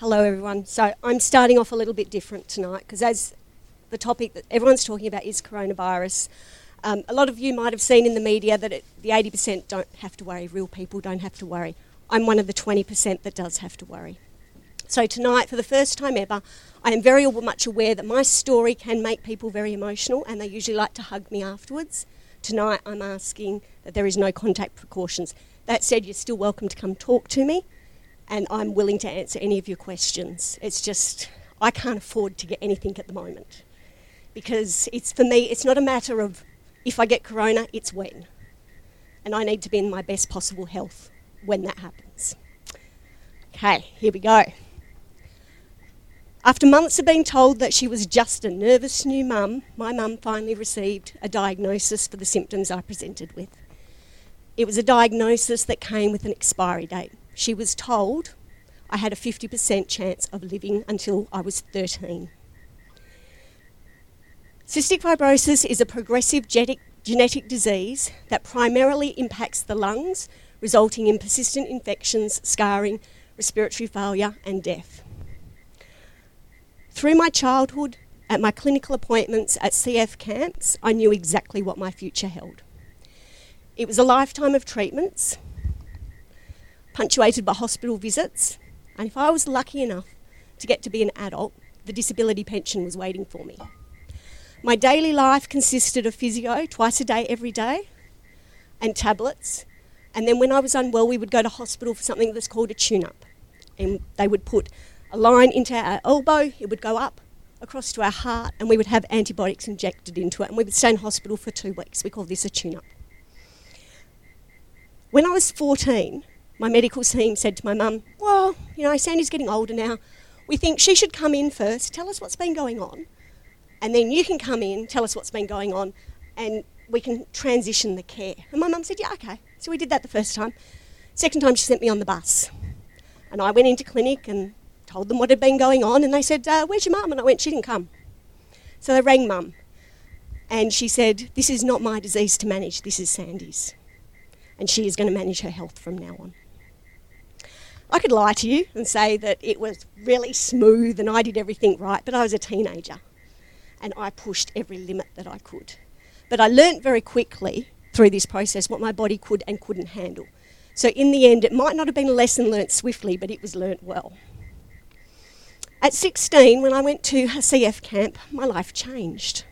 Hello everyone. So I'm starting off a little bit different tonight because as the topic that everyone's talking about is coronavirus, a lot of you might have seen in the media that the 80% don't have to worry, real people don't have to worry. I'm one of the 20% that does have to worry. So tonight, for the first time ever, I am very much aware that my story can make people very emotional and they usually like to hug me afterwards. Tonight I'm asking that there is no contact precautions. That said, you're still welcome to come talk to me. And I'm willing to answer any of your questions. It's just, I can't afford to get anything at the moment. Because it's, for me, it's not a matter of if I get corona, it's when. And I need to be in my best possible health when that happens. Okay, here we go. After months of being told that she was just a nervous new mum, my mum finally received a diagnosis for the symptoms I presented with. It was a diagnosis that came with an expiry date. She was told I had a 50% chance of living until I was 13. Cystic fibrosis is a progressive genetic disease that primarily impacts the lungs, resulting in persistent infections, scarring, respiratory failure, and death. Through my childhood, at my clinical appointments at CF camps, I knew exactly what my future held. It was a lifetime of treatments, punctuated by hospital visits, and if I was lucky enough to get to be an adult, the disability pension was waiting for me. My daily life consisted of physio twice a day every day and tablets, and then when I was unwell we would go to hospital for something that's called a tune-up, and they would put a line into our elbow, it would go up across to our heart, and we would have antibiotics injected into it, and we would stay in hospital for 2 weeks. We call this a tune-up. When I was 14, my medical team said to my mum, well, you know, Sandy's getting older now. We think she should come in first, tell us what's been going on, and then you can come in, tell us what's been going on, and we can transition the care. And my mum said, yeah, okay. So we did that the first time. Second time, she sent me on the bus. And I went into clinic and told them what had been going on, and they said, where's your mum? And I went, she didn't come. So they rang mum, and she said, this is not my disease to manage, this is Sandy's. And she is going to manage her health from now on. I could lie to you and say that it was really smooth and I did everything right, but I was a teenager and I pushed every limit that I could. But I learnt very quickly through this process what my body could and couldn't handle. So in the end, it might not have been a lesson learnt swiftly, but it was learnt well. At 16, when I went to a CF camp, my life changed.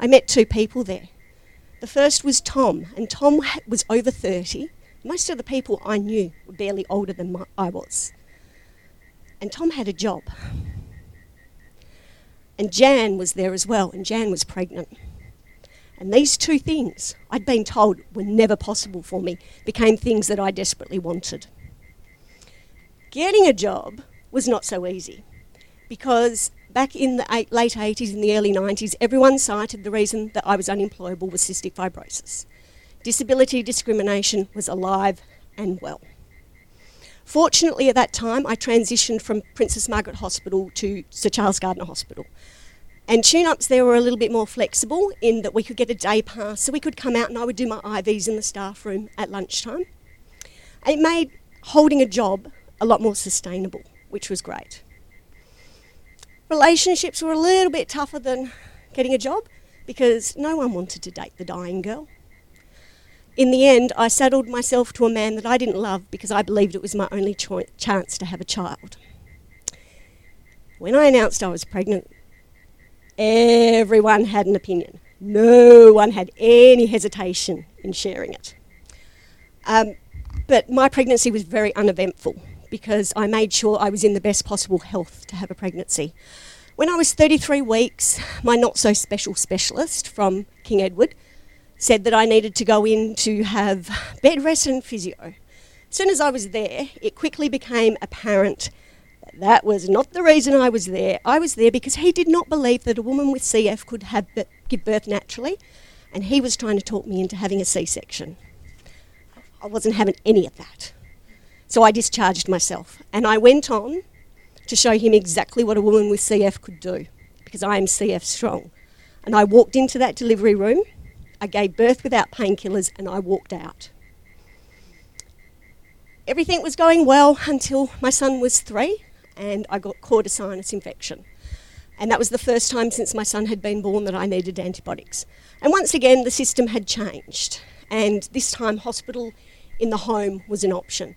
I met two people there. The first was Tom, and Tom was over 30. Most of the people I knew were barely older than I was. And Tom had a job. And Jan was there as well, and Jan was pregnant. And these two things I'd been told were never possible for me became things that I desperately wanted. Getting a job was not so easy because back in the late 80s and the early 90s, everyone cited the reason that I was unemployable was cystic fibrosis. Disability discrimination was alive and well. Fortunately, at that time, I transitioned from Princess Margaret Hospital to Sir Charles Gairdner Hospital. And tune-ups there were a little bit more flexible in that we could get a day pass, so we could come out and I would do my IVs in the staff room at lunchtime. It made holding a job a lot more sustainable, which was great. Relationships were a little bit tougher than getting a job because no one wanted to date the dying girl. In the end, I saddled myself to a man that I didn't love because I believed it was my only chance to have a child. When I announced I was pregnant, everyone had an opinion. No one had any hesitation in sharing it. But my pregnancy was very uneventful, because I made sure I was in the best possible health to have a pregnancy. When I was 33 weeks, my not-so-special specialist from King Edward said that I needed to go in to have bed rest and physio. As soon as I was there, it quickly became apparent that was not the reason I was there. I was there because he did not believe that a woman with CF could give birth naturally, and he was trying to talk me into having a C-section. I wasn't having any of that. So I discharged myself and I went on to show him exactly what a woman with CF could do because I am CF strong. And I walked into that delivery room, I gave birth without painkillers and I walked out. Everything was going well until my son was 3 and I got caught a sinus infection. And that was the first time since my son had been born that I needed antibiotics. And once again, the system had changed. And this time, hospital in the home was an option.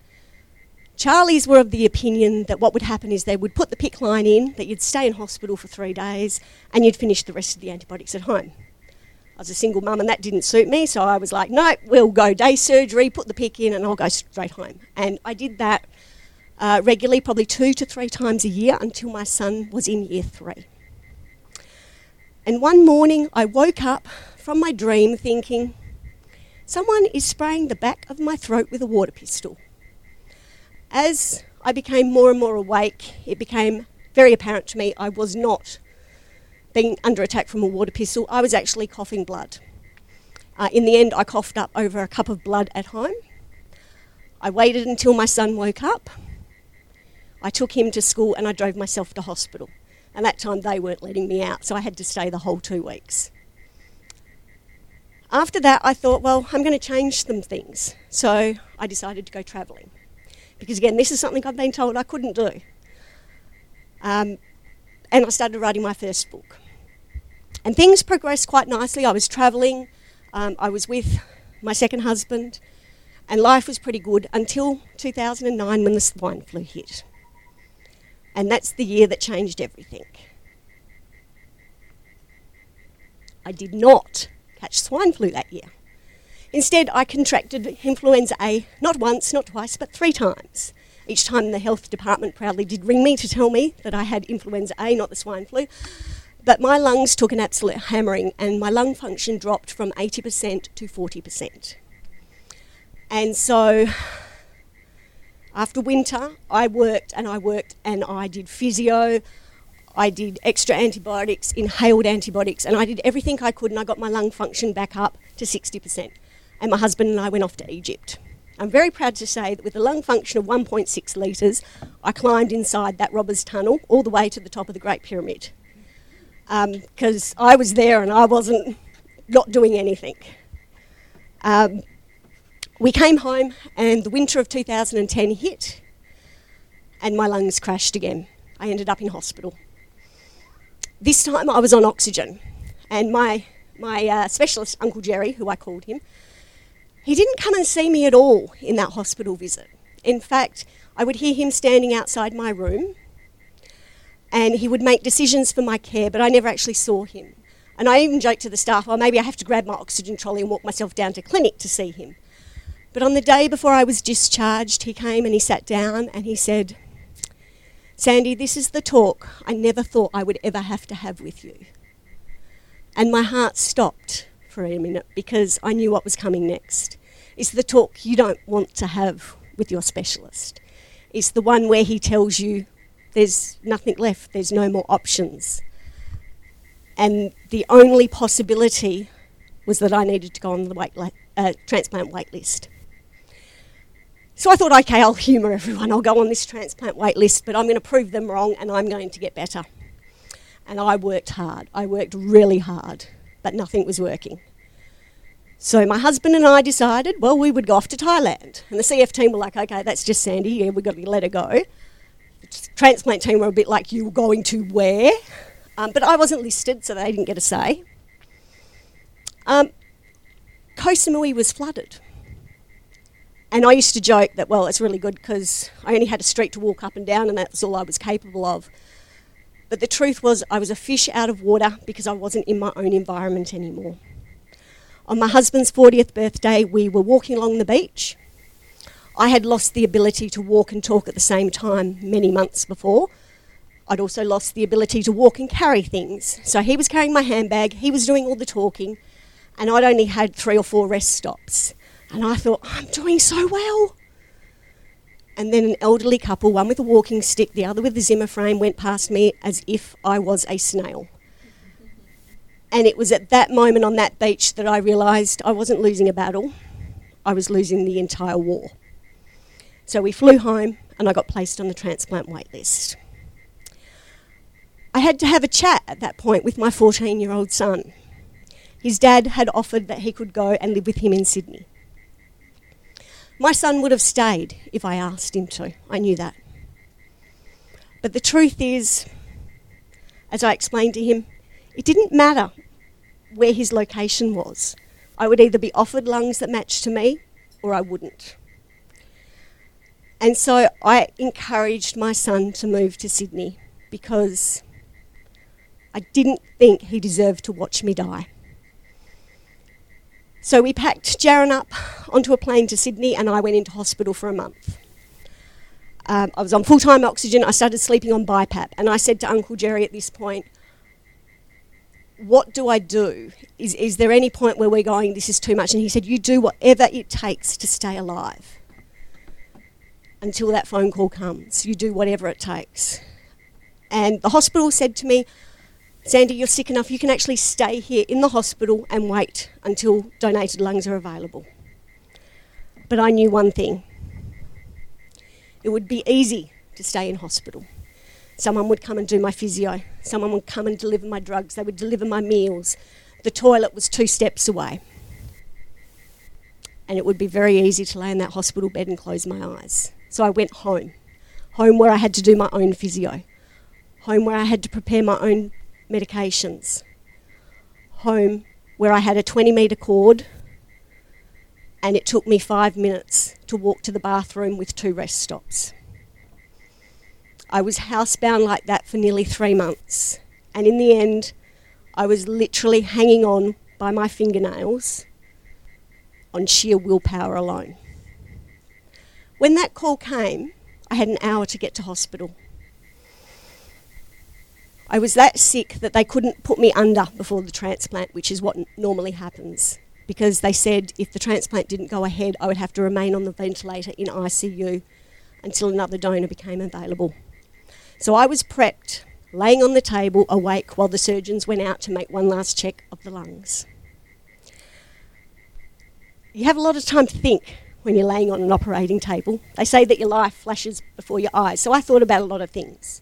Charlies were of the opinion that what would happen is they would put the PICC line in, that you'd stay in hospital for 3 days, and you'd finish the rest of the antibiotics at home. I was a single mum and that didn't suit me, so I was like, no, we'll go day surgery, put the PICC in, and I'll go straight home. And I did that regularly, probably 2 to 3 times a year until my son was in year 3. And one morning I woke up from my dream thinking, someone is spraying the back of my throat with a water pistol. As I became more and more awake, it became very apparent to me I was not being under attack from a water pistol. I was actually coughing blood. In the end, I coughed up over a cup of blood at home. I waited until my son woke up. I took him to school and I drove myself to hospital. And that time they weren't letting me out, so I had to stay the whole 2 weeks. After that, I thought, well, I'm going to change some things. So I decided to go travelling. Because again, this is something I've been told I couldn't do. And I started writing my first book. And things progressed quite nicely. I was travelling, I was with my second husband, and life was pretty good until 2009 when the swine flu hit. And that's the year that changed everything. I did not catch swine flu that year. Instead, I contracted influenza A not once, not twice, but 3 times. Each time the health department proudly did ring me to tell me that I had influenza A, not the swine flu. But my lungs took an absolute hammering and my lung function dropped from 80% to 40%. And so after winter, I worked and I did physio, I did extra antibiotics, inhaled antibiotics, and I did everything I could and I got my lung function back up to 60%. And my husband and I went off to Egypt. I'm very proud to say that with a lung function of 1.6 litres, I climbed inside that robber's tunnel all the way to the top of the Great Pyramid. Because I was there and I wasn't not doing anything. We came home and the winter of 2010 hit and my lungs crashed again. I ended up in hospital. This time I was on oxygen and my specialist, Uncle Jerry, who I called him, he didn't come and see me at all in that hospital visit. In fact, I would hear him standing outside my room and he would make decisions for my care, but I never actually saw him. And I even joked to the staff, well, maybe I have to grab my oxygen trolley and walk myself down to clinic to see him. But on the day before I was discharged, he came and he sat down and he said, Sandy, this is the talk I never thought I would ever have to have with you. And my heart stopped for a minute because I knew what was coming next. It's the talk you don't want to have with your specialist. It's the one where he tells you there's nothing left, there's no more options. And the only possibility was that I needed to go on the transplant wait list. So I thought, okay, I'll humour everyone, I'll go on this transplant wait list, but I'm going to prove them wrong and I'm going to get better. And I worked hard. I worked really hard, but nothing was working. So my husband and I decided, well, we would go off to Thailand. And the CF team were like, okay, that's just Sandy. Yeah, we've got to let her go. The transplant team were a bit like, you're going to where? But I wasn't listed, so they didn't get a say. Koh Samui was flooded. And I used to joke that, well, it's really good because I only had a street to walk up and down and that's all I was capable of. But the truth was I was a fish out of water because I wasn't in my own environment anymore. On my husband's 40th birthday, we were walking along the beach. I had lost the ability to walk and talk at the same time many months before. I'd also lost the ability to walk and carry things. So he was carrying my handbag, he was doing all the talking, and I'd only had 3 or 4 rest stops. And I thought, I'm doing so well. And then an elderly couple, one with a walking stick, the other with a Zimmer frame, went past me as if I was a snail. And it was at that moment on that beach that I realised I wasn't losing a battle, I was losing the entire war. So we flew home and I got placed on the transplant wait list. I had to have a chat at that point with my 14-year-old son. His dad had offered that he could go and live with him in Sydney. My son would have stayed if I asked him to. I knew that. But the truth is, as I explained to him, it didn't matter where his location was. I would either be offered lungs that matched to me or I wouldn't. And so I encouraged my son to move to Sydney because I didn't think he deserved to watch me die. So we packed Jaron up onto a plane to Sydney and I went into hospital for a month. I was on full-time oxygen. I started sleeping on BiPAP. And I said to Uncle Jerry at this point, what do I do? Is there any point where we're going, this is too much? And he said, you do whatever it takes to stay alive until that phone call comes. You do whatever it takes. And the hospital said to me, Sandy, you're sick enough. You can actually stay here in the hospital and wait until donated lungs are available. But I knew one thing. It would be easy to stay in hospital. Someone would come and do my physio. Someone would come and deliver my drugs. They would deliver my meals. The toilet was 2 steps away. And it would be very easy to lay in that hospital bed and close my eyes. So I went home. Home where I had to do my own physio. Home where I had to prepare my own medications. Home where I had a 20-metre cord and it took me 5 minutes to walk to the bathroom with 2 rest stops. I was housebound like that for nearly 3 months. And in the end, I was literally hanging on by my fingernails on sheer willpower alone. When that call came, I had an hour to get to hospital. I was that sick that they couldn't put me under before the transplant, which is what normally happens, because they said if the transplant didn't go ahead, I would have to remain on the ventilator in ICU until another donor became available. So I was prepped, laying on the table, awake, while the surgeons went out to make one last check of the lungs. You have a lot of time to think when you're laying on an operating table. They say that your life flashes before your eyes, so I thought about a lot of things.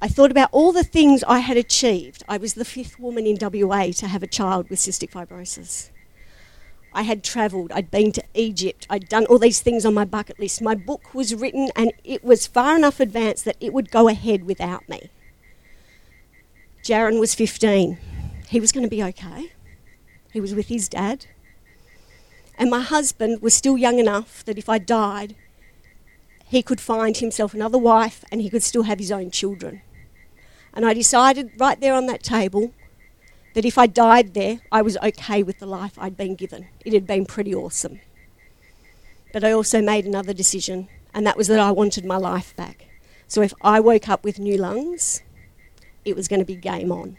I thought about all the things I had achieved. I was the 5th woman in WA to have a child with cystic fibrosis. I had travelled. I'd been to Egypt. I'd done all these things on my bucket list. My book was written and it was far enough advanced that it would go ahead without me. Jaron was 15. He was going to be okay. He was with his dad. And my husband was still young enough that if I died, he could find himself another wife and he could still have his own children. And I decided right there on that table that if I died there, I was okay with the life I'd been given. It had been pretty awesome. But I also made another decision, and that was that I wanted my life back. So if I woke up with new lungs, it was going to be game on.